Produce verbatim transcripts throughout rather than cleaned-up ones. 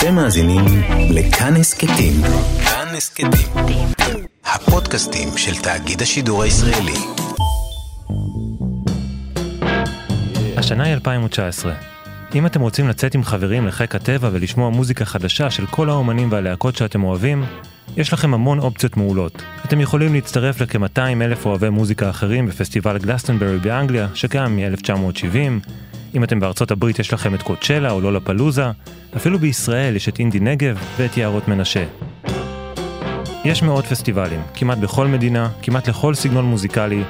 אתם מאזינים לכאן הסכתים. כאן הסכתים. הפודקאסטים של תאגיד השידור הישראלי. השנה היא אלפיים ותשע עשרה. אם אתם רוצים לצאת עם חברים לחיק הטבע ולשמוע מוזיקה חדשה של כל האומנים והלהקות שאתם אוהבים, יש לכם המון אופציות מעולות. אתם יכולים להצטרף לכ-מאתיים אלף אוהבי מוזיקה אחרים בפסטיבל גלסטנברי באנגליה, שקם מ-אלף תשע מאות שבעים. אם אתם בארצות הברית יש לכם את קוצ'לה או לולפלוזה, אפילו בישראל יש את אינדי נגב ואת יערות מנשה. יש מאות פסטיבלים, כמעט בכל מדינה, כמעט לכל סגנון מוזיקלי,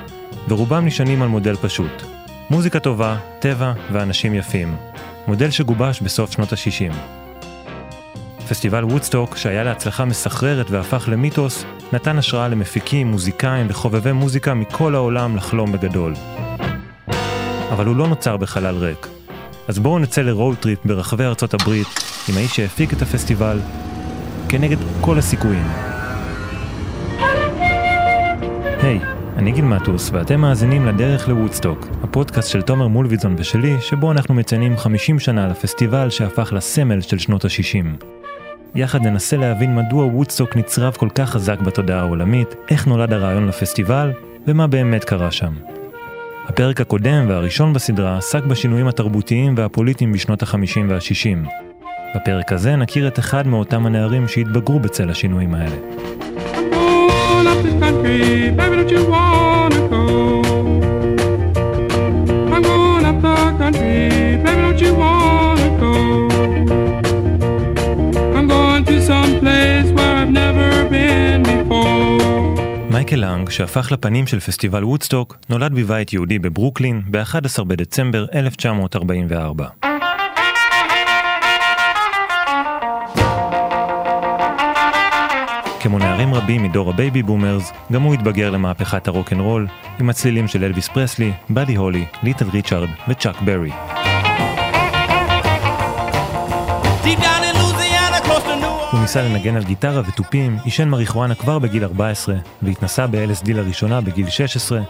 ורובם נשענים על מודל פשוט. מוזיקה טובה, טבע ואנשים יפים. מודל שגובש בסוף שנות ה-שישים. פסטיבל וודסטוק, שהיה להצלחה מסחררת והפך למיתוס, נתן השראה למפיקים, מוזיקאים וחובבי מוזיקה מכל העולם לחלום בגדול. אבל הוא לא נוצר בחלל ריק. אז בואו נצא לרוד טריפ ברחבי ארצות הברית עם האיש שהפיק את הפסטיבל כנגד כל הסיכויים. היי, hey, אני גיל מטוס ואתם מאזינים לדרך לוודסטוק, הפודקאסט של תומר מולוידזון ושלי, שבו אנחנו מציינים חמישים שנה לפסטיבל שהפך לסמל של שנות ה-שישים. יחד ננסה להבין מדוע וודסטוק נצרב כל כך חזק בתודעה העולמית, איך נולד הרעיון לפסטיבל ומה באמת קרה שם. הפרק הקודם והראשון בסדרה עסק בשינויים התרבותיים והפוליטיים בשנות ה-חמישים וה-שישים. בפרק הזה נכיר את אחד מאותם הנערים שהתבגרו בצל השינויים האלה. מייקל לנג, שהפך לפנים של פסטיבל וודסטוק, נולד בבית יהודי בברוקלין ב-אחד עשר בדצמבר אלף תשע מאות ארבעים וארבע. כמו נערים רבים מדור הבייבי בומרס, גם הוא התבגר למהפכת הרוק'נ'רול, עם הצלילים של אלביס פרסלי, באדי הולי, ליטל ריצ'ארד וצ'אק ברי. הוא ניסה לנגן על גיטרה וטופים, אישן מריחואנה כבר בגיל ארבע עשרה, והתנסה ב-אל אס די לראשונה בגיל שש עשרה,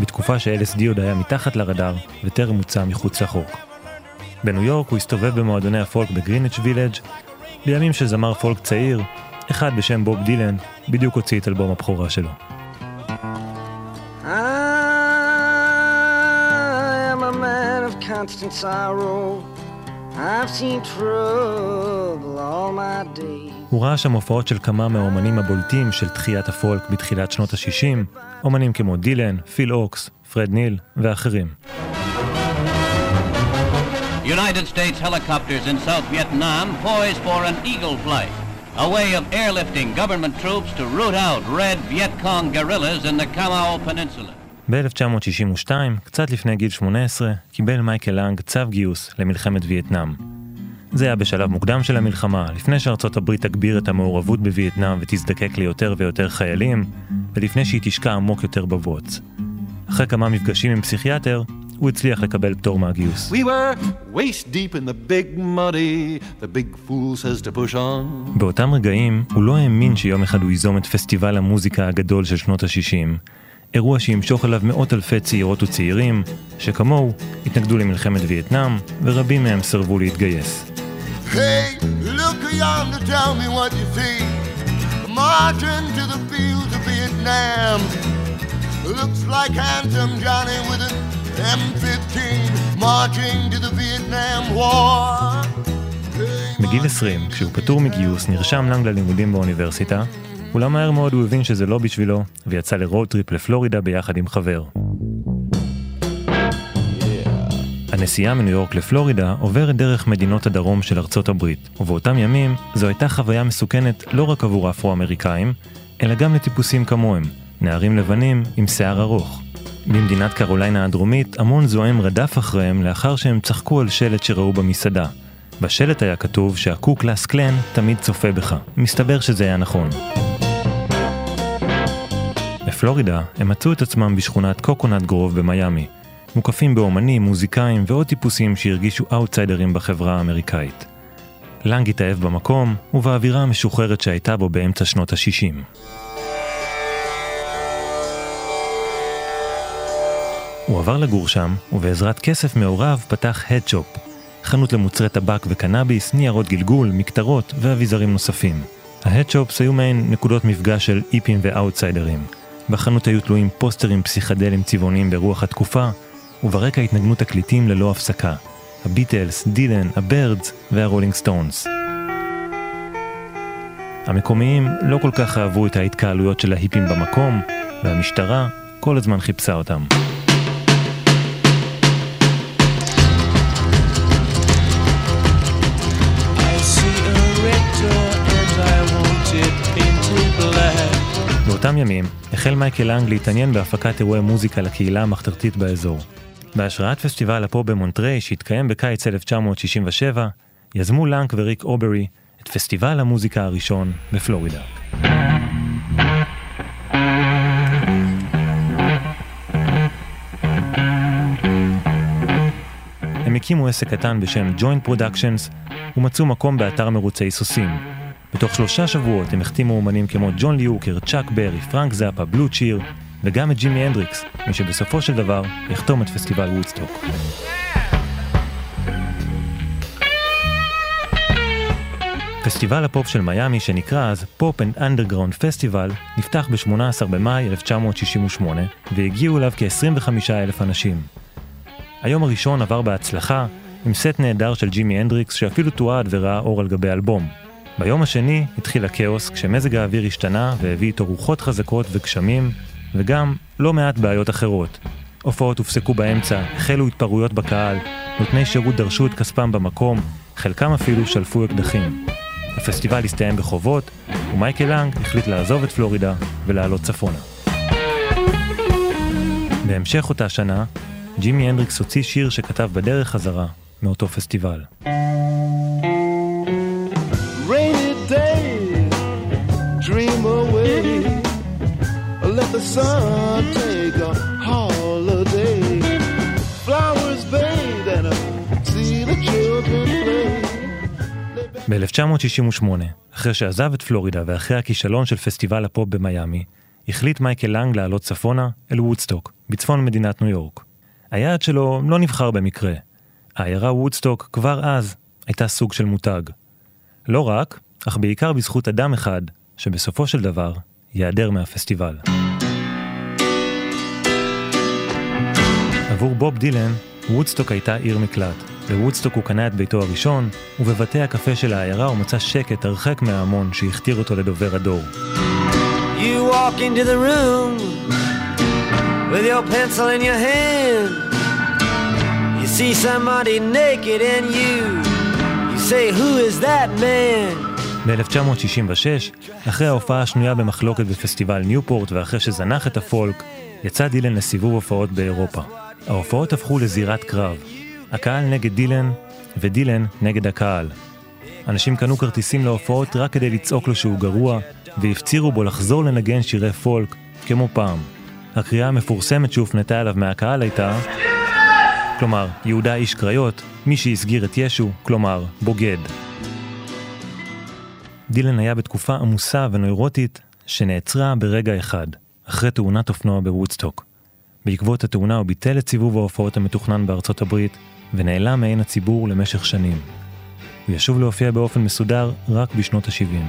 בתקופה ש-אל אס די עוד היה מתחת לרדאר, וטרם הוצא מחוץ לחוק. בניו יורק הוא הסתובב במועדוני הפולק בגריניץ' וילג' בימים שזמר פולק צעיר, אחד בשם בוב דילן, בדיוק הוציא את אלבום הבכורה שלו. I am a man of constant sorrow. I've seen trouble all my days. הוא ראה שם הופעות של כמה מהאומנים הבולטים של תחיית הפולק בתחילת שנות ה-שישים, אומנים כמו דילן, פיל אוקס, פרד ניל ואחרים. United States helicopters in South Vietnam poised for an eagle flight, a way of airlifting government troops to root out red Viet Cong guerrillas in the Callao Peninsula. ב-אלף תשע מאות שישים ושתיים, קצת לפני גיל שמונה עשרה, קיבל מייקל לנג צו גיוס למלחמת וייטנאם. זה היה בשלב מוקדם של המלחמה, לפני שארצות הברית תגביר את המעורבות בווייטנאם ותזדקק ליותר ויותר חיילים, ולפני שהיא תשקע עמוק יותר בבוץ. אחרי כמה מפגשים עם פסיכיאטר, הוא הצליח לקבל פטור מהגיוס. We were waist deep in the big muddy, the big fool says to push on. באותם רגעים, הוא לא האמין שיום אחד הוא ייזום את פסטיבל המוזיקה הגדול של שנות ה-שישים, אירוע שימשוך עליו מאות אלפי צעירות וצעירים, שכמוהו התנגדו למלחמת וייטנאם, ורבים מהם סרבו להתגייס. Hey, look around to tell me what you see. Marching to the fields of Vietnam. Looks like handsome Johnny with an M fifteen. Marching to the Vietnam War. בגיל עשרים, כשהוא פטור מגיוס, נרשם לנג ללימודים באוניברסיטה, אולם מהר מאוד הוא הבין שזה לא בשבילו, ויצא לרוד טריפ לפלורידה ביחד עם חבר. Yeah. הנסיעה מניו יורק לפלורידה עוברת דרך מדינות הדרום של ארצות הברית, ובאותם ימים זו הייתה חוויה מסוכנת לא רק עבור אפרו-אמריקאים, אלא גם לטיפוסים כמוהם, נערים לבנים עם שיער ארוך. במדינת קרוליינה הדרומית, המון זועם רדף אחריהם לאחר שהם צחקו על שלט שראו במסעדה. בשלט היה כתוב שהקו קלאס קלן תמיד צופה בך. מסתבר שזה היה נכון. בפלורידה הם מצאו את עצמם בשכונת קוקונט גרוב במיימי, מוקפים באומנים, מוזיקאים ועוד טיפוסים שהרגישו אאוטסיידרים בחברה האמריקאית. לנג התאהב במקום ובאווירה המשוחררת שהייתה בו באמצע שנות ה-שישים. הוא עבר לגור שם ובעזרת כסף מעורב פתח הדשופ, חנות למוצרי טבק וקנאביס, ניירות גלגול, מקטרות ואביזרים נוספים. ההדשופס היו מהן נקודות מפגש של איפים ואוטסיידרים. בחנות היו תלויים פוסטרים פסיכדלים צבעוניים ברוח התקופה, וברקע התנגנו תקליטים ללא הפסקה. הביטלס, דילן, הבירדס והרולינג סטונס. המקומיים לא כל כך אהבו את ההתקהלויות של ההיפים במקום, והמשטרה כל הזמן חיפשה אותם. באותם ימים החל מייקל לנג להתעניין בהפקת אירועי מוזיקה לקהילה המחתרתית באזור. בהשראת פסטיבל הפופ במונטריי שהתקיים בקיץ אלף תשע מאות שישים ושבע, יזמו לנג וריק אוברי את פסטיבל המוזיקה הראשון בפלורידה. הם הקימו עסק קטן בשם Joint Productions ומצאו מקום באתר מרוצי סוסים. בתוך שלושה שבועות הם החתימו אומנים כמו ג'ון ליוקר, צ'אק ברי, פרנק זאפה, בלו צ'יר וגם את ג'ימי הנדריקס, מי שבסופו של דבר יחתום את פסטיבל וודסטוק. פסטיבל הפופ של מיאמי, שנקרא אז פופ אנד אנדרגראונד פסטיבל, נפתח ב-שמונה עשר במאי אלף תשע מאות שישים ושמונה, והגיעו אליו כ-עשרים וחמישה אלף אנשים. היום הראשון עבר בהצלחה, עם סט נהדר של ג'ימי הנדריקס שאפילו תועד וראה אור על גבי אלבום. ביום השני התחיל הקאוס, כשמזג האוויר השתנה והביא איתו רוחות חזקות וגשמים, וגם לא מעט בעיות אחרות. הופעות הופסקו באמצע, החלו התפרעויות בקהל, נותני שירות דרשו את כספם במקום, חלקם אפילו שלפו אקדחים. הפסטיבל הסתיים בחובות, ומייקל לנג החליט לעזוב את פלורידה ולעלות צפונה. בהמשך אותה שנה, ג'ימי הנדריקס הוציא שיר שכתב בדרך חזרה מאותו פסטיבל. Sun take a holiday flowers bathe and see the children play. ב-אלף תשע מאות שישים ושמונה, אחרי שעזב את פלורידה ואחרי הכישלון של פסטיבל הפופ במיאמי, החליט מייקל לנג לעלות צפונה אל וודסטוק, בצפון מדינת ניו יורק. היעד שלו לא נבחר במקרה. העיירה וודסטוק כבר אז הייתה סוג של מותג. לא רק, אך בעיקר בזכות אדם אחד שבסופו של דבר ייעדר מהפסטיבל. עבור בוב דילן, וודסטוק הייתה עיר מקלט. בוודסטוק הוא קנה את ביתו הראשון, ובבתי הקפה של העיירה הוא מצא שקט הרחק מההמון שהכתיר אותו לדובר הדור. You walk into the room with your pencil in your hand. You see somebody naked in you. You say, who is that man? ב-אלף תשע מאות שישים ושש, אחרי ההופעה השנויה במחלוקת בפסטיבל ניופורט ואחרי שזנח את הפולק, יצא דילן לסיבוב הופעות באירופה. ההופעות הפכו לזירת קרב. הקהל נגד דילן, ודילן נגד הקהל. אנשים קנו כרטיסים להופעות רק כדי לצעוק לו שהוא גרוע, והפצירו בו לחזור לנגן שירי פולק, כמו פעם. הקריאה המפורסמת שהופנתה אליו מהקהל הייתה, כלומר, יהודה איש קריות, מי שהסגיר את ישו, כלומר, בוגד. דילן היה בתקופה עמוסה ונוירוטית, שנעצרה ברגע אחד, אחרי תאונת אופנוע בוודסטוק. בעקבות התאונה הוא ביטל את סיבוב ההופעות המתוכנן בארצות הברית, ונעלם מעין הציבור למשך שנים. הוא ישוב להופיע באופן מסודר רק בשנות ה-שבעים.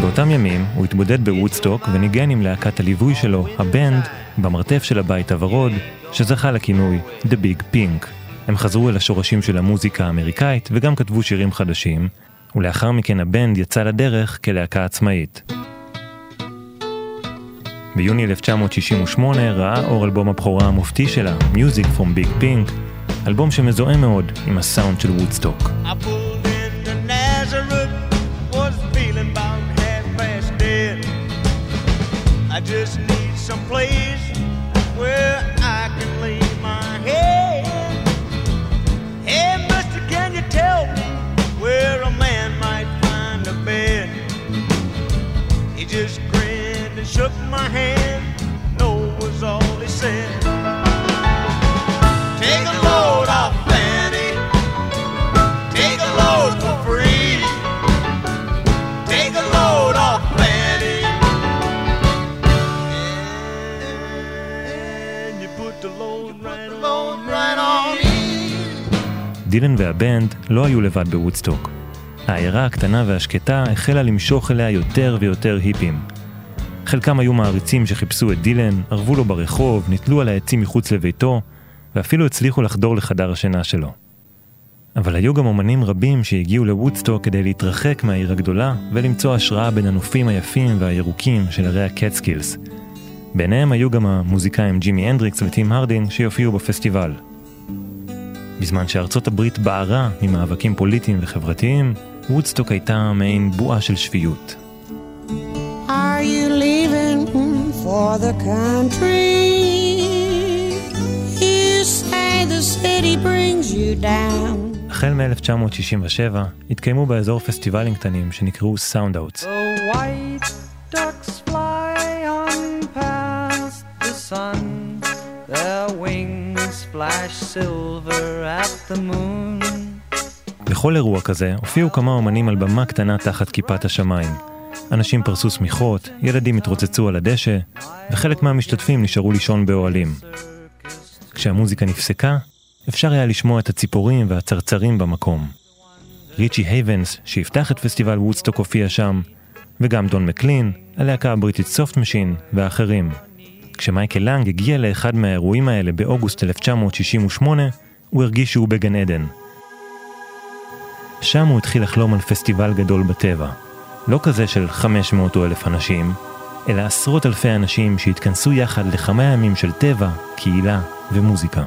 באותם ימים הוא התבודד בוודסטוק וניגן עם להקת הליווי שלו, הבנד, במרתף של הבית הוורוד, שזכה לכינוי The Big Pink. הם חזרו אל השורשים של המוזיקה האמריקאית וגם כתבו שירים חדשים, ולאחר מכן הבנד יצא לדרך כלהקה עצמאית. ביוני אלף תשע מאות שישים ושמונה ראה אור אלבום הבכורה המופתי שלה, Music from Big Pink, אלבום שמזוהה מאוד עם הסאונד של וודסטוק. Shook my hand, no was all he said. Take a load off Fanny, take a load for free. Take a load off Fanny, the load right on, right on me. דילן והבנד לא היו לבד בוודסטוק. העיירה הקטנה והשקטה החלה למשוך אליה יותר ויותר היפים. חלקם היו מעריצים שחיפשו את דילן, ערבו לו ברחוב, נטלו על העצים מחוץ לביתו, ואפילו הצליחו לחדור לחדר השינה שלו. אבל היו גם אומנים רבים שהגיעו לוודסטוק כדי להתרחק מהעיר הגדולה ולמצוא השראה בין הנופים היפים והירוקים של הרי הקטסקילס. ביניהם היו גם המוזיקאים ג'ימי הנדריקס וטים הרדין שיופיעו בפסטיבל. בזמן שארצות הברית בערה ממאבקים פוליטיים וחברתיים, וודסטוק הייתה מעין בועה של שפיות. Are you leaving for the country? You say the city brings you down. החל מ-אלף תשע מאות שישים ושבע התקיימו באזור פסטיבלים קטנים שנקראו סאונד אאוטס. The white ducks fly on past the sun, their wings flash silver at the moon. בכל אירוע כזה הופיעו כמה אומנים על במה קטנה תחת כיפת השמיים. אנשים פרסו סמיכות, ילדים התרוצצו על הדשא, וחלק מהמשתתפים נשארו לישון באוהלים. כשהמוזיקה נפסקה, אפשר היה לשמוע את הציפורים והצרצרים במקום. ריצ'י הייבנס, שהפתח את פסטיבל וודסטוק, הופיע שם, וגם דון מקלין, הלהקה הבריטית סופט משין ואחרים. כשמייקל לנג הגיע לאחד מהאירועים האלה באוגוסט אלף תשע מאות שישים ושמונה, הוא הרגיש שהוא בגן עדן. שם הוא התחיל לחלום על פסטיבל גדול בטבע. לא כזה של חמש מאות או אלף אנשים, אלא עשרות אלפי אנשים שהתכנסו יחד לכמה ימים של טבע, קהילה ומוזיקה.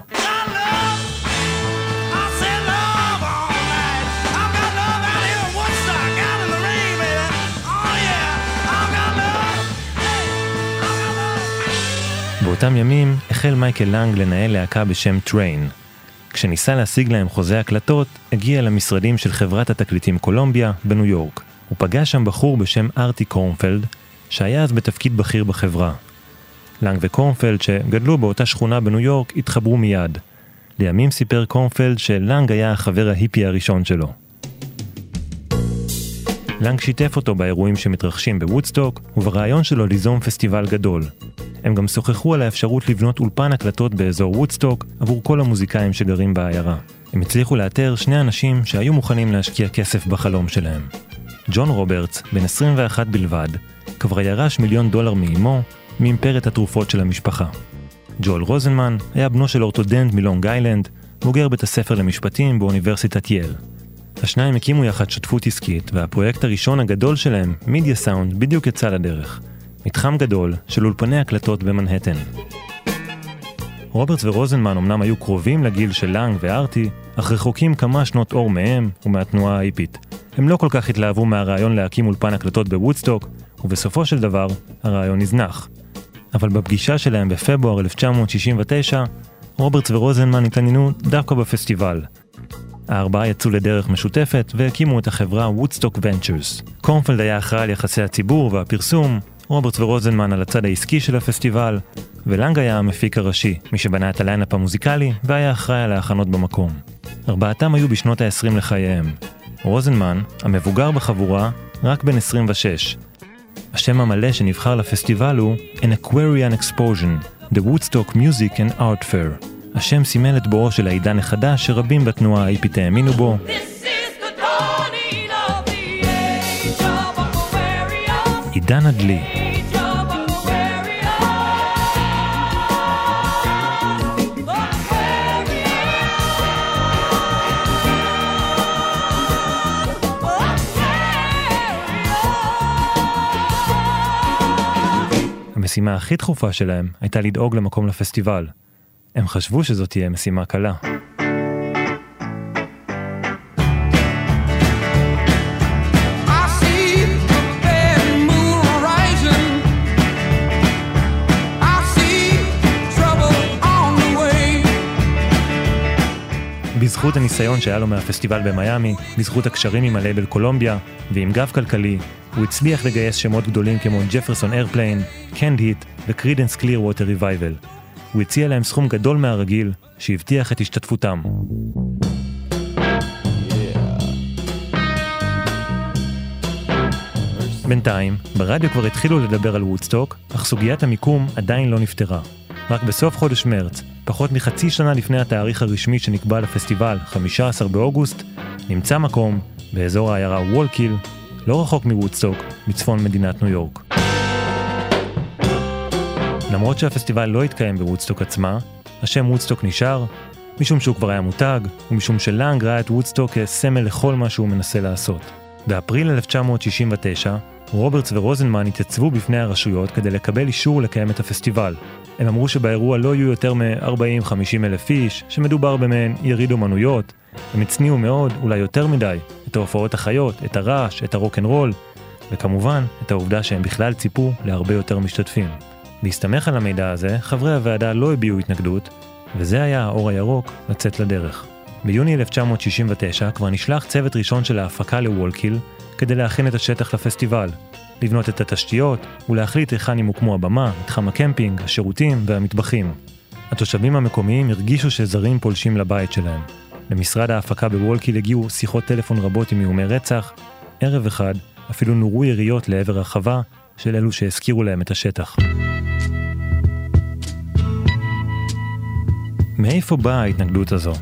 באותם ימים החל מייקל לנג לנהל להקה בשם טריין. כשניסה להשיג להם חוזה הקלטות, הגיע למשרדים של חברת התקליטים קולומביה בניו יורק. הוא פגש שם בחור בשם ארטי קורנפלד, שהיה אז בתפקיד בכיר בחברה. לנג וקורנפלד, שגדלו באותה שכונה בניו יורק, התחברו מיד. לימים סיפר קורנפלד שלנג היה החבר ההיפי הראשון שלו. לנג שיתף אותו באירועים שמתרחשים בוודסטוק, וברעיון שלו ליזום פסטיבל גדול. הם גם שוחחו על האפשרות לבנות אולפן הקלטות באזור וודסטוק עבור כל המוזיקאים שגרים בעיירה. הם הצליחו לאתר שני אנשים שהיו מוכנים להשקיע כסף בחלום שלהם. ג'ון רוברטס, בן עשרים ואחת בלבד, כבר ירש מיליון דולר מאמו, מאימפרת התרופות של המשפחה. ג'ואל רוזנמן היה בנו של אורתודנט מלונג איילנד, בוגר בית הספר למשפטים באוניברסיטת יל. השניים הקימו יחד שותפות עסקית, והפרויקט הראשון הגדול שלהם, מידיה סאונד, בדיוק יצא לדרך. מתחם גדול של אולפני הקלטות במנהטן. רוברטס ורוזנמן אמנם היו קרובים לגיל של לנג וארטי, אך רחוקים כמה שנות אור מהם ומהתנועה ההיפית. הם לא כל כך התלהבו מהרעיון להקים אולפן הקלטות בוודסטוק, ובסופו של דבר הרעיון נזנח. אבל בפגישה שלהם בפברואר אלף תשע מאות שישים ותשע, רוברטס ורוזנמן התעניינו דווקא בפסטיבל. הארבעה יצאו לדרך משותפת והקימו את החברה וודסטוק ונצ'רס. קורנפלד היה אחראי על יחסי הציבור והפרסום, רוברטס ורוזנמן על הצד העסקי של הפסטיבל, ולנג היה המפיק הראשי, מי שבנה את הליינאפ המוזיקלי והיה אחראי על ההכנות במקום. ארבעתם היו בשנות ה-עשרים לחייהם. רוזנמן, המבוגר בחבורה, רק בן עשרים ושש. השם המלא שנבחר לפסטיבל הוא An Aquarian Explosion, The Woodstock Music and Art Fair. השם סימל את בואו של העידן החדש שרבים בתנועה ההיפית האמינו בו. עידן הדלי. המשימה הכי דחופה שלהם הייתה לדאוג למקום לפסטיבל. הם חשבו שזאת תהיה משימה קלה. בזכות הניסיון שהיה לו מהפסטיבל במייאמי, בזכות הקשרים עם הלייבל קולומביה ועם גב כלכלי, הוא הצליח לגייס שמות גדולים כמו ג'פרסון איירפליין, קנד היט וקרידנס קליר ווטר ריווייבל. הוא הציע להם סכום גדול מהרגיל שהבטיח את השתתפותם. Yeah. בינתיים, ברדיו כבר התחילו לדבר על וודסטוק, אך סוגיית המיקום עדיין לא נפתרה. רק בסוף חודש מרץ, פחות מחצי שנה לפני התאריך הרשמי שנקבע לפסטיבל, חמישה עשר באוגוסט, נמצא מקום באזור העיירה וולקיל, לא רחוק מוודסטוק, מצפון מדינת ניו יורק. למרות שהפסטיבל לא התקיים בוודסטוק עצמה, השם וודסטוק נשאר, משום שהוא כבר היה מותג, ומשום שלאנג ראה את וודסטוק כסמל לכל מה שהוא מנסה לעשות. באפריל אלף תשע מאות שישים ותשע, רוברטס ורוזנמן התייצבו בפני הרשויות כדי לקבל אישור לקיים את הפסטיבל. הם אמרו שבאירוע לא יהיו יותר מ-ארבעים עד חמישים אלף איש, שמדובר במעין יריד אומנויות. הם הצניעו מאוד, אולי יותר מדי, את ההופעות החיות, את הרעש, את הרוק'נ'רול, וכמובן, את העובדה שהם בכלל ציפו להרבה יותר משתתפים. להסתמך על המידע הזה, חברי הוועדה לא הביעו התנגדות, וזה היה האור הירוק לצאת לדרך. ביוני אלף תשע מאות שישים ותשע כבר נשלח צוות ראשון של ההפקה לוולקיל כדי להכין את השטח לפסטיבל, לבנות את התשתיות ולהחליט היכן ימוקמו הבמה, מתחם הקמפינג, השירותים והמטבחים. התושבים המקומיים הרגישו שזרים פולשים לבית שלהם. למשרד ההפקה בוולקיל הגיעו שיחות טלפון רבות עם איומי רצח. ערב אחד אפילו נורו יריות לעבר הרחבה של אלו שהזכירו להם את השטח. מאיפה באה ההתנגדות הזו?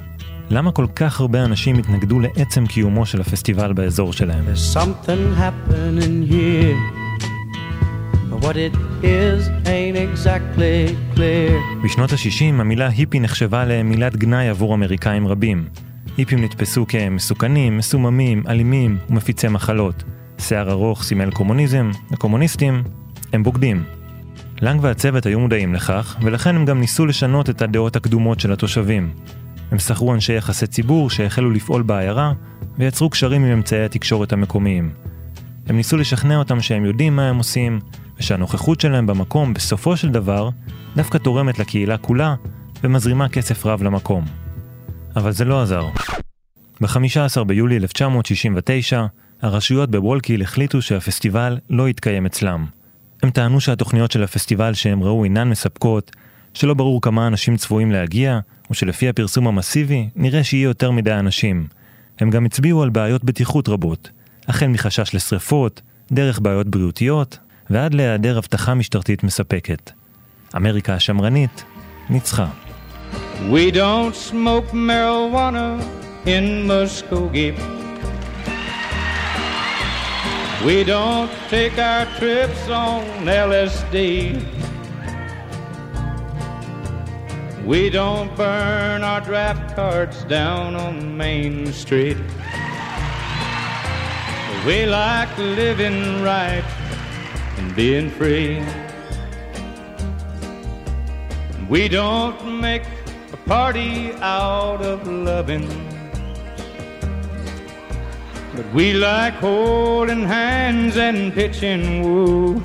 למה כל כך הרבה אנשים התנגדו לעצם קיומו של הפסטיבל באזור שלהם? There's something happening here, but what it is ain't exactly clear. בשנות ה-שישים המילה היפי נחשבה למילת גנאי עבור אמריקאים רבים. היפים נתפסו כמסוכנים, מסוממים, אלימים ומפיצי מחלות. שיער ארוך סימל קומוניזם, הקומוניסטים הם בוגדים. לנג והצוות היו מודעים לכך, ולכן הם גם ניסו לשנות את הדעות הקדומות של התושבים. הם שכרו אנשי יחסי ציבור שהחלו לפעול בעיירה, ויצרו קשרים עם אמצעי התקשורת המקומיים. הם ניסו לשכנע אותם שהם יודעים מה הם עושים, ושהנוכחות שלהם במקום בסופו של דבר דווקא תורמת לקהילה כולה, ומזרימה כסף רב למקום. אבל זה לא עזר. ב-חמישה עשר ביולי אלף תשע מאות שישים ותשע, הרשויות בוולקיל החליטו שהפסטיבל לא יתקיים אצלם. הם טענו שהתוכניות של הפסטיבל שהם ראו אינן מספקות, שלא ברור כמה אנשים צפויים להגיע, או שלפי הפרסום המסיבי נראה שיהיה יותר מדי אנשים. הם גם הצביעו על בעיות בטיחות רבות, החל מחשש לשריפות, דרך בעיות בריאותיות, ועד להיעדר הבטחה משטרתית מספקת. אמריקה השמרנית ניצחה. We don't smoke marijuana in Muskogee. We don't take our trips on L S D. We don't burn our draft cards down on Main Street. We like living right and being free. We don't make a party out of loving. But we like holding hands and pitching woo.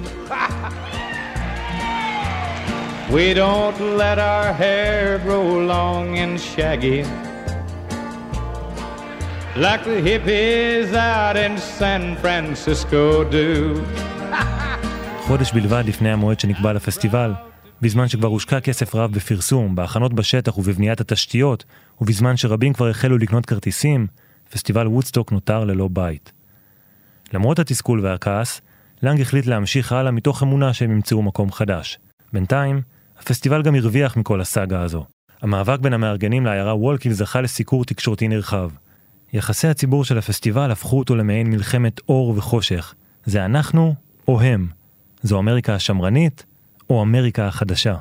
We don't let our hair grow long and shaggy like the hippies out in San Francisco do. חודש בלבד לפני המועד שנקבע לפסטיבל, בזמן שכבר הושקע כסף רב בפרסום, בהכנות בשטח ובבניית התשתיות, ובזמן שרבים כבר החלו לקנות כרטיסים, פסטיבל וודסטוק נותר ללא בית. למרות התסכול והכעס, לנג החליט להמשיך הלאה מתוך אמונה שהם ימצאו מקום חדש. בינתיים, הפסטיבל גם הרוויח מכל הסאגה הזו. המאבק בין המארגנים לעיירה וולקיל זכה לסיקור תקשורתי נרחב. יחסי הציבור של הפסטיבל הפכו אותו למעין מלחמת אור וחושך. זה אנחנו או הם. זו אמריקה השמרנית או אמריקה החדשה.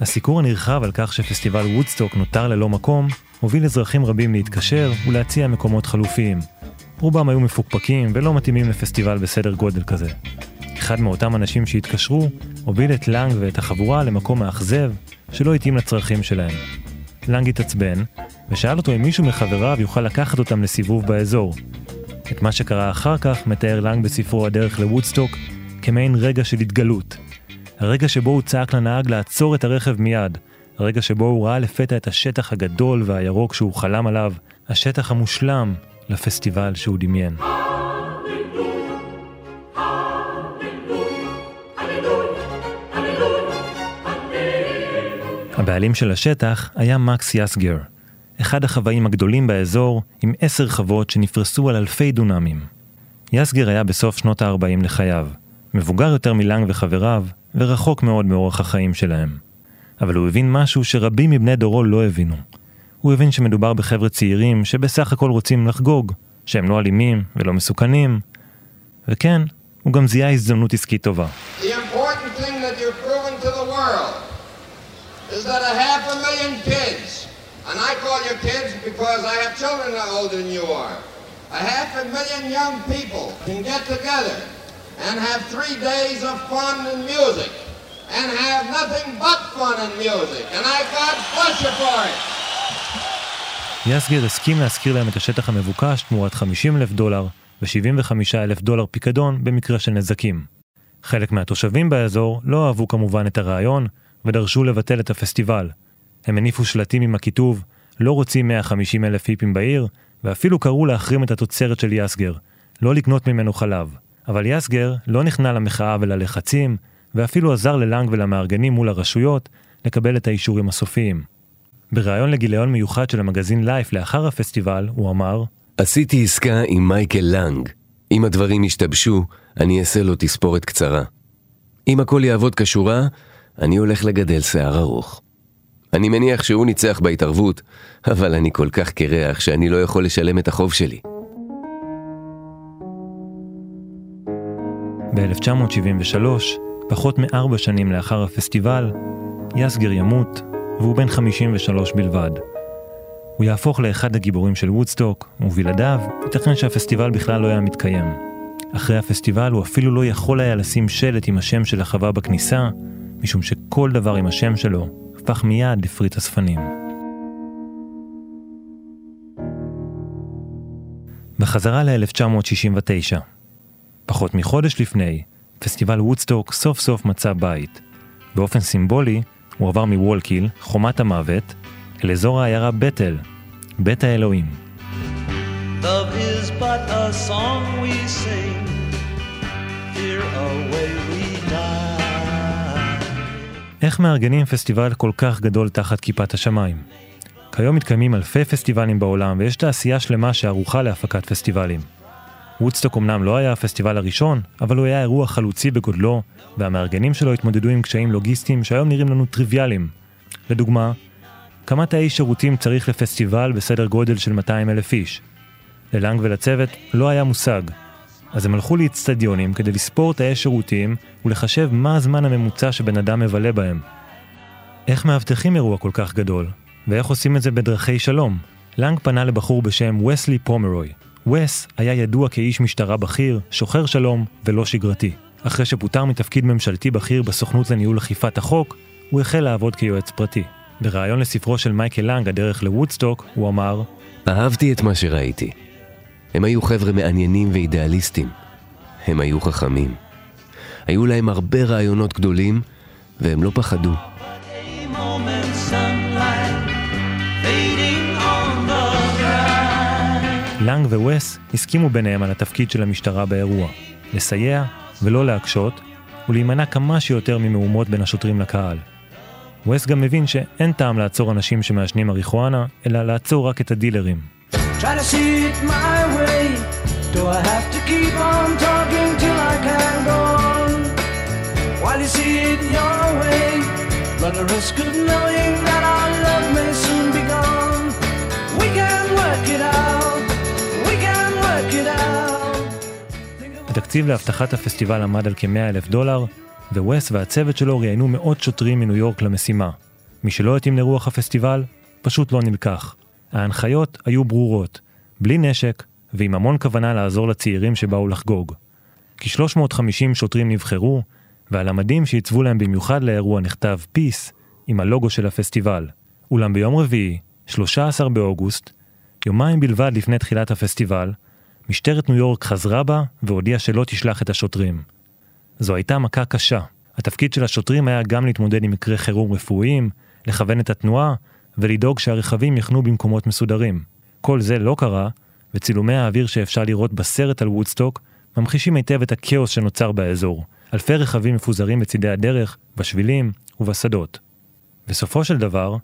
הסיקור הנרחב על כך שפסטיבל וודסטוק נותר ללא מקום, הוביל אזרחים רבים להתקשר ולהציע מקומות חלופיים. רובם היו מפוקפקים ולא מתאימים לפסטיבל בסדר גודל כזה. אחד מאותם אנשים שהתקשרו, הוביל את לנג ואת החבורה למקום מאכזב שלא התאים לצרכים שלהם. לנג התעצבן, ושאל אותו אם מישהו מחבריו יוכל לקחת אותם לסיבוב באזור. את מה שקרה אחר כך מתאר לנג בספרו הדרך לוודסטוק כמעין רגע של התגלות. הרגע שבו הוא צעק לנהג לעצור את הרכב מיד, הרגע שבו הוא ראה לפתע את השטח הגדול והירוק שהוא חלם עליו, השטח המושלם לפסטיבל שהוא דמיין. הבעלים של השטח היה מקס יסגר. אחד החוואים הגדולים באזור, עם עשר חוות שנפרסו על אלפי דונמים. יסגר היה בסוף שנות ה-ארבעים לחייו, מבוגר יותר מלנג וחבריו, ורחוק מאוד מאורח החיים שלהם. אבל הוא הבין משהו שרבים מבני דורו לא הבינו. הוא הבין שמדובר בחבר'ה צעירים שבסך הכל רוצים לחגוג, שהם לא אלימים ולא מסוכנים, וכן, הוא גם זיהה הזדמנות עסקית טובה. The important thing that you've proven to the world is that a half a million kids, and I call you kids because I have children that are older than you are, a half a million young people can get together and have three days of fun and music, and have nothing but fun and music, and I God bless you for it. יסגר הסכים להזכיר להם את השטח המבוקש תמורת חמישים אלף דולר, ו-שבעים וחמישה אלף דולר פיקדון במקרה של נזקים. חלק מהתושבים באזור לא אהבו כמובן את הרעיון ודרשו לבטל את הפסטיבל. הם הניפו שלטים עם הכיתוב, לא רוצים מאה וחמישים אלף היפים בעיר, ואפילו קראו להחרים את התוצרת של יסגר, לא לקנות ממנו חלב. אבל יסגר לא נכנע למחאה וללחצים, ואפילו עזר ללנג ולמארגנים מול הרשויות לקבל את האישורים הסופיים. ברעיון לגיליון מיוחד של המגזין לייף לאחר הפסטיבל, הוא אמר, עשיתי עסקה עם מייקל לנג. אם הדברים ישתבשו, אני אעשה לו תספורת קצרה. אם הכל יעבוד כשורה, אני הולך לגדל שיער ארוך. אני מניח שהוא ניצח בהתערבות, אבל אני כל כך קרח שאני לא יכול לשלם את החוב שלי. ב-אלף תשע מאות שבעים ושלוש, פחות מארבע שנים לאחר הפסטיבל, יסגר ימות, והוא בן חמישים ושלוש בלבד. הוא יהפוך לאחד הגיבורים של וודסטוק, ובלעדיו ייתכן שהפסטיבל בכלל לא היה מתקיים. אחרי הפסטיבל הוא אפילו לא יכול היה לשים שלט עם השם של החווה בכניסה, משום שכל דבר עם השם שלו הפך מיד לפריט הספנים. בחזרה ל-אלף תשע מאות שישים ותשע. פחות מחודש לפני, פסטיבל וודסטוק סוף סוף מצא בית. באופן סימבולי, הוא עבר מוולקיל, חומת המוות, אל אזור העיירה בטל, בית האלוהים. Love is but a song we sing, fear away we die. איך מארגנים פסטיבל כל כך גדול תחת כיפת השמיים? כיום מתקיימים אלפי פסטיבלים בעולם, ויש תעשייה שלמה שערוכה להפקת פסטיבלים. וודסטוק אמנם לא היה הפסטיבל הראשון, אבל הוא היה אירוע חלוצי בגודלו, והמארגנים שלו התמודדו עם קשיים לוגיסטיים שהיום נראים לנו טריוויאליים. לדוגמה, כמה תאי שירותים צריך לפסטיבל בסדר גודל של מאתיים אלף איש? ללנג ולצוות לא היה מושג, אז הם הלכו לאצטדיונים כדי לספור תאי שירותים ולחשב מה הזמן הממוצע שבן אדם מבלה בהם. איך מאבטחים אירוע כל כך גדול? ואיך עושים את זה בדרכי שלום? לנג פנה לבחור בשם וסלי פומרוי. וס היה ידוע כאיש משטרה בכיר, שוחר שלום ולא שגרתי. אחרי שפוטר מתפקיד ממשלתי בכיר בסוכנות לניהול אכיפת החוק, הוא החל לעבוד כיועץ פרטי. ברעיון לספרו של מייקל לנג, הדרך לוודסטוק, הוא אמר, אהבתי את מה שראיתי. הם היו חבר'ה מעניינים ואידאליסטים. הם היו חכמים. היו להם הרבה רעיונות גדולים, והם לא פחדו. לנג ווס הסכימו ביניהם על התפקיד של המשטרה באירוע, לסייע ולא להקשות, ולהימנע כמה שיותר ממהומות בין השוטרים לקהל. ווס גם מבין שאין טעם לעצור אנשים שמעשנים מריחואנה, אלא לעצור רק את הדילרים. התקציב להבטחת הפסטיבל עמד על כ-מאה אלף דולר, ווס והצוות שלו ראיינו מאות שוטרים מניו יורק למשימה. מי שלא התאים לרוח הפסטיבל, פשוט לא נלקח. ההנחיות היו ברורות, בלי נשק, ועם המון כוונה לעזור לצעירים שבאו לחגוג. כ-שלוש מאות וחמישים שוטרים נבחרו, ועל המדים שיצבו להם במיוחד לאירוע נכתב פיס, עם הלוגו של הפסטיבל. אולם ביום רביעי, שלושה עשר באוגוסט, יומיים בלבד לפני תחילת הפסטיבל, משטרת ניו יורק חזרה בה והודיעה שלא תשלח את השוטרים. זו הייתה מכה קשה. התפקיד של השוטרים היה גם להתמודד עם מקרי חירום רפואיים, לכוון את התנועה, ולדאוג שהרכבים יחנו במקומות מסודרים. כל זה לא קרה, וצילומי האוויר שאפשר לראות בסרט על וודסטוק, ממחישים היטב את הכאוס שנוצר באזור. אלפי רכבים מפוזרים בצדי הדרך, בשבילים ובשדות. בסופו של דבר,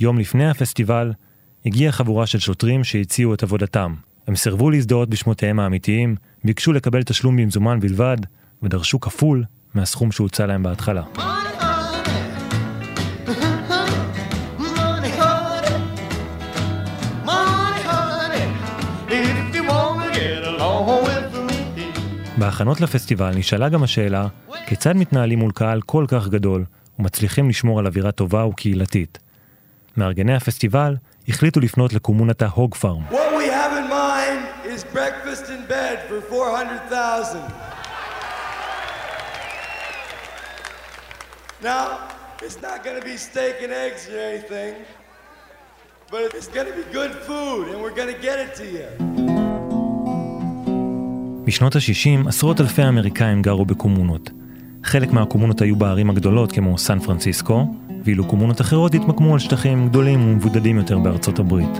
יום לפני הפסטיבל, הגיעה חבורה של שוטרים שהציעו את עבודתם. הם סירבו להזדהות בשמותיהם האמיתיים, ביקשו לקבל תשלום במזומן בלבד, ודרשו כפול מהסכום שהוצא להם בהתחלה. בהכנות לפסטיבל נשאלה גם השאלה, כיצד מתנהלים מול קהל כל כך גדול, ומצליחים לשמור על אווירה טובה וקהילתית. מארגני הפסטיבל החליטו לפנות לקומונת ההוג פארם. What we have in mind is breakfast in bed for four hundred thousand. Now, it's not going to be steak and eggs or anything, but it's going to be good food and we're going to get it to you. בשנות ה-שישים עשרות אלפי אמריקאים גרו בקומונות. חלק מהקומונות היו בערים הגדולות כמו סן פרנסיסקו, ואילו קומונות אחרות התמקמו על שטחים גדולים ומבודדים יותר בארצות הברית.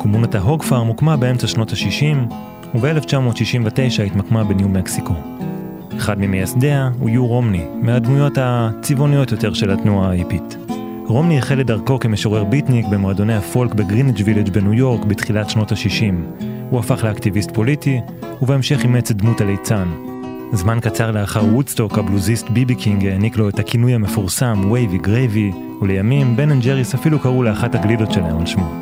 קומונת ההוג פארם הוקמה באמצע שנות ה-שישים, וב-אלף תשע מאות שישים ותשע התמקמה בניו מקסיקו. אחד ממייסדיה הוא יו רומני, מהדמויות הצבעוניות יותר של התנועה ההיפית. רומני החל את דרכו כמשורר ביטניק במועדוני הפולק בגריניץ' וילג' בניו יורק בתחילת שנות ה-שישים. הוא הפך לאקטיביסט פוליטי, ובהמשך אימץ את דמות הליצן. זמן קצר לאחר וודסטוק, הבלוזיסט ביבי קינג העניק לו את הכינוי המפורסם "וייבי גרייבי", ולימים בן אנד ג'ריס אפילו קראו לאחת הגלידות שלהם על שמו.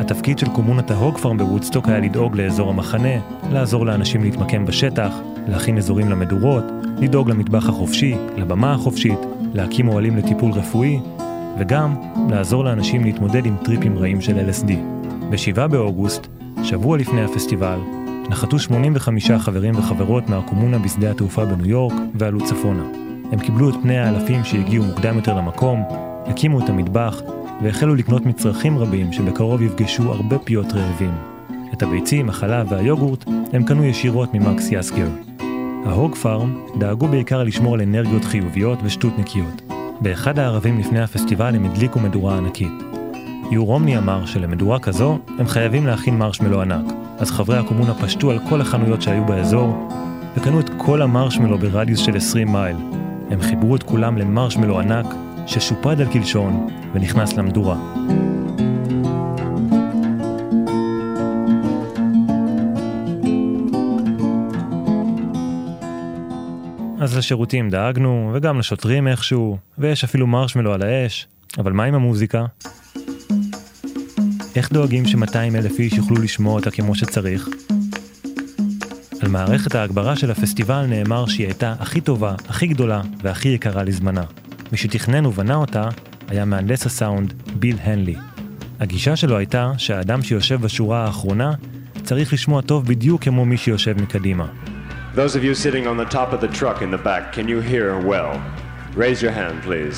התפקיד של קומונת ההוג פארם בוודסטוק היה לדאוג לאזור המחנה, לעזור לאנשים להתמקם בשטח, להכין אזורים למדורות, לדאוג למטבח החופשי, לבמה החופשית, להקים מועלים לטיפול רפואי, וגם לעזור לאנשים להתמודד עם טריפים רעים של L S D. ב-שבעה באוגוסט, שבוע לפני הפסטיבל, נחתו שמונים וחמישה חברים וחברות מהקומונה בשדה התעופה בניו יורק ועלו צפונה. הם קיבלו את פני האלפים שהגיעו מוקדם יותר למקום, הקימו את המטבח והחלו לקנות מצרכים רבים שבקרוב יפגשו הרבה פיות רעבים. את הביצים, החלב והיוגורט הם קנו ישירות ממקס יסגר. ההוג פארם דאגו בעיקר לשמור על אנרגיות חיוביות ושטות נקיות. באחד הערבים לפני הפסטיבל הם הדליקו מדורה ענקית. יו רומני אמר שלמדורה כזו הם חייבים להכין מרשמלו ענק, אז חברי הקומונה פשטו על כל החנויות שהיו באזור וקנו את כל המרשמלו ברדיוס של עשרים מייל. הם חיברו את כולם למרשמלו ענק ששופד על כלשון ונכנס למדורה. אז לשירותים דאגנו, וגם לשוטרים איכשהו, ויש אפילו מרשמלו על האש. אבל מה עם המוזיקה? איך דואגים ש-מאתיים אלף איש יוכלו לשמוע אותה כמו שצריך? על מערכת ההגברה של הפסטיבל נאמר שהיא הייתה הכי טובה, הכי גדולה, והכי יקרה לזמנה. מי שתכנן ובנה אותה היה מהנדס הסאונד ביל הנלי. הגישה שלו הייתה שהאדם שיושב בשורה האחרונה צריך לשמוע טוב בדיוק כמו מי שיושב מקדימה. Those of you sitting on the top of the truck in the back, can you hear well? Raise your hand, please.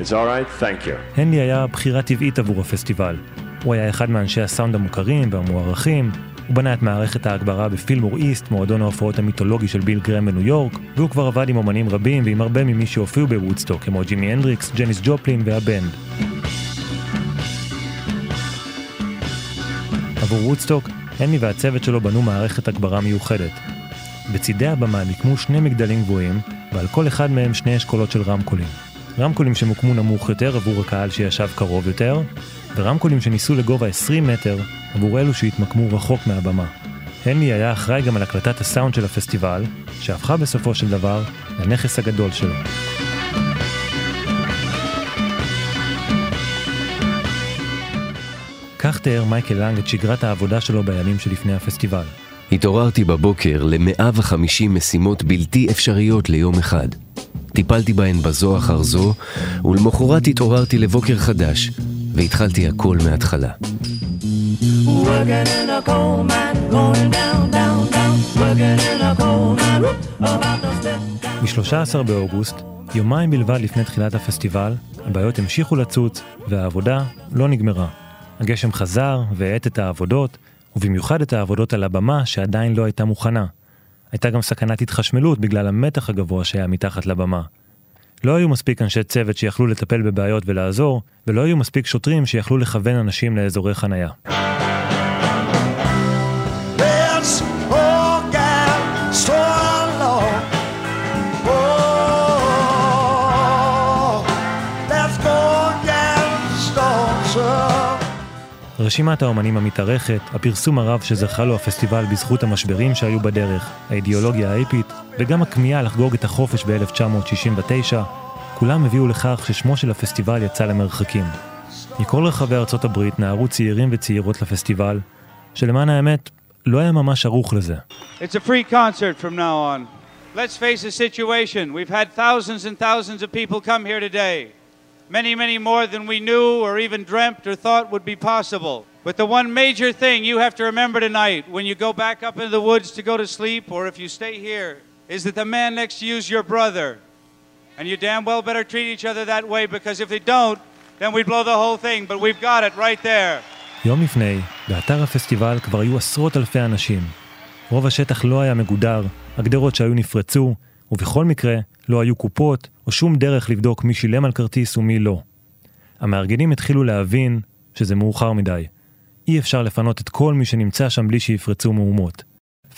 It's all right, thank you. הנלי היה בחירה טבעית עבור הפסטיבל. הוא היה אחד מאנשי הסאונד המוכרים והמוערכים, הוא בנה את מערכת ההגברה בפילמור איסט, מועדון ההופעות המיתולוגי של ביל גרם בניו יורק, והוא כבר עבד עם אומנים רבים ועם הרבה ממי שהופיעו בוודסטוק, כמו ג'ימי הנדריקס, ג'ניס ג'ופלין והבנד. עבור וודסטוק, הנלי והצוות שלו בנו מערכת הגברה מיוחדת. בצידי הבמה נקמו שני מגדלים גבוהים, ועל כל אחד מהם שני אשכולות של רמקולים. רמקולים שמוקמו נמוך יותר עבור הקהל שישב קרוב יותר, ורמקולים שניסו לגובה עשרים מטר עבור אלו שהתמקמו רחוק מהבמה. הנלי היה אחראי גם על הקלטת הסאונד של הפסטיבל, שהפכה בסופו של דבר לנכס הגדול שלו. כך תיאר מייקל לנג את שגרת העבודה שלו בימים שלפני הפסטיבל. התעוררתי בבוקר ל-מאה וחמישים משימות בלתי אפשריות ליום אחד. טיפלתי בהן בזו אחר זו, ולמחרת התעוררתי לבוקר חדש, והתחלתי הכל מההתחלה. ב-שלושה עשר באוגוסט, יומיים בלבד לפני תחילת הפסטיבל, הבעיות המשיכו לצוץ, והעבודה לא נגמרה. הגשם חזר והאט את העבודות, ובמיוחד את העבודות על הבמה שעדיין לא הייתה מוכנה. הייתה גם סכנת התחשמלות בגלל המתח הגבוה שהיה מתחת לבמה. לא היו מספיק אנשי צוות שיכלו לטפל בבעיות ולעזור, ולא היו מספיק שוטרים שיכלו לכוון אנשים לאזורי חנייה. Oh, oh, let's go. רשימת האומנים המתארכת, הפרסום הרב שזכה לו הפסטיבל בזכות המשברים שהיו בדרך, האידיאולוגיה האיפית, וגם הכמיהה לחגוג את החופש ב-אלף תשע מאות שישים ותשע, כולם הביאו לכך ששמו של הפסטיבל יצא למרחקים. מכל רחבי ארצות הברית נערו צעירים וצעירות לפסטיבל, שלמען האמת לא היה ממש ערוך לזה. It's a free concert from now on. Let's face the situation. We've had thousands and thousands of people come here today. Many, many more than we knew or even dreamt or thought would be possible. But the one major thing you have to remember tonight when you go back up into the woods to go to sleep or if you stay here is that the man next to you is your brother. And you damn well better treat each other that way because if they don't, then we blow the whole thing. But we've got it right there. יום לפני, באתר הפסטיבל כבר היו עשרות אלפי אנשים. רוב השטח לא היה מגודר, הגדרות שהיו נפרצו, ובכל מקרה לא היו קופות או שום דרך לבדוק מי שילם על כרטיס ומי לא. המארגנים התחילו להבין שזה מאוחר מדי. אי אפשר לפנות את כל מי שנמצא שם בלי שיפרצו מהומות.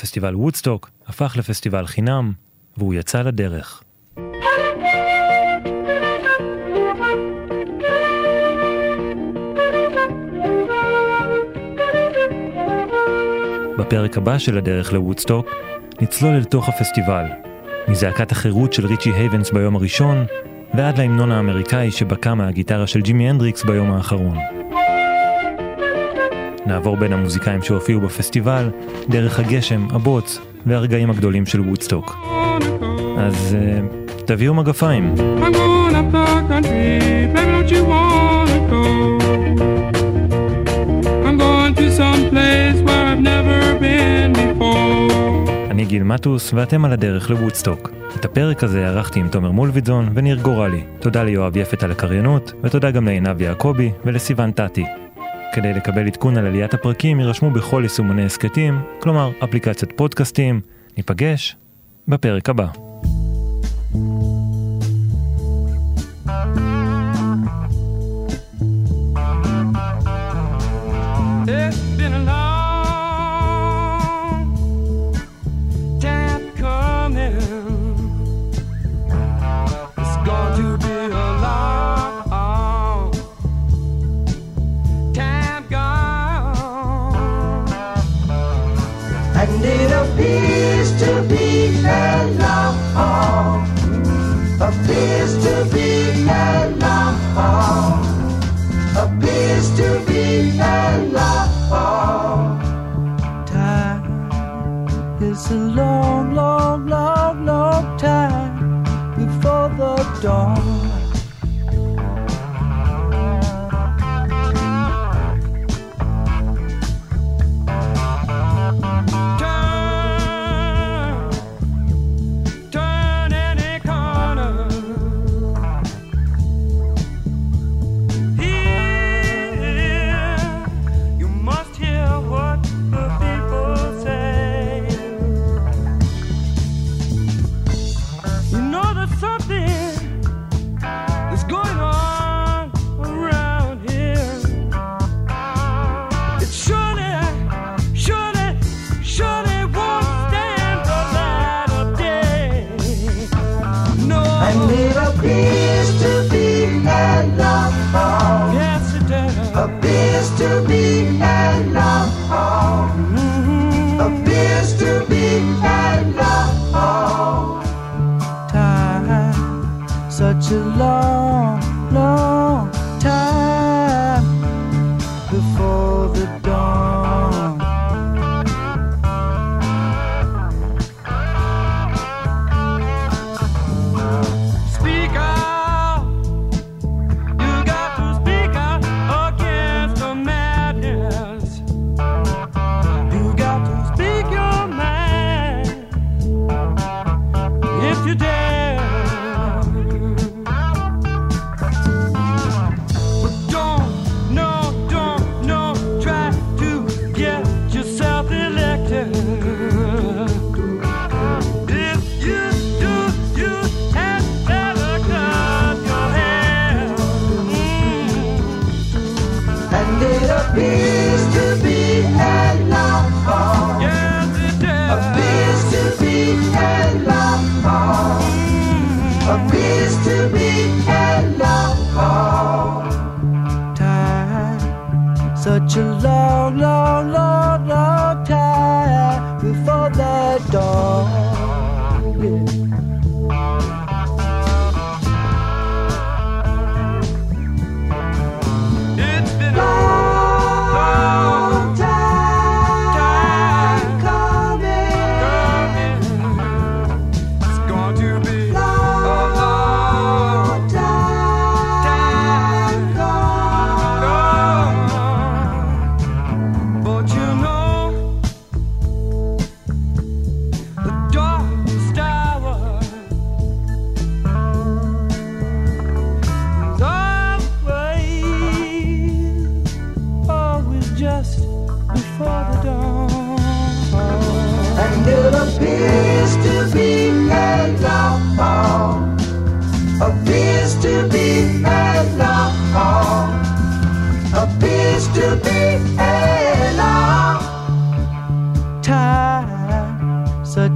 פסטיבל וודסטוק הפך לפסטיבל חינם, והוא יצא לדרך. בפרק הבא של הדרך לוודסטוק נצלול אל תוך הפסטיבל, מזעקת החירות של ריצ'י הייבנס ביום הראשון ועד להמנון האמריקאי שבקע מהגיטרה של ג'ימי הנדריקס ביום האחרון. נעבור בין המוזיקאים שהופיעו בפסטיבל דרך הגשם, הבוץ והרגעים הגדולים של וודסטוק. אז uh, תביאו מגפיים. אני גיל מטוס ואתם על הדרך לוודסטוק. את הפרק הזה ערכתי עם תומר מולוידזון וניר גורלי. תודה ליואב יפת על הקריינות, ותודה גם לעינב יעקובי ולסיוון טאטי. כדי לקבל עדכון על עליית הפרקים יירשמו בכל יישומוני הסקטים, כלומר אפליקציית פודקאסטים. ניפגש בפרק הבא. Appears to be and love appears to be and love time is a long long long long time before the dawn long long, long, long, long time before the dawn. Yeah.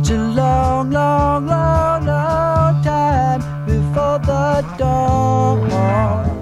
Long, long, long, long time before the dawn.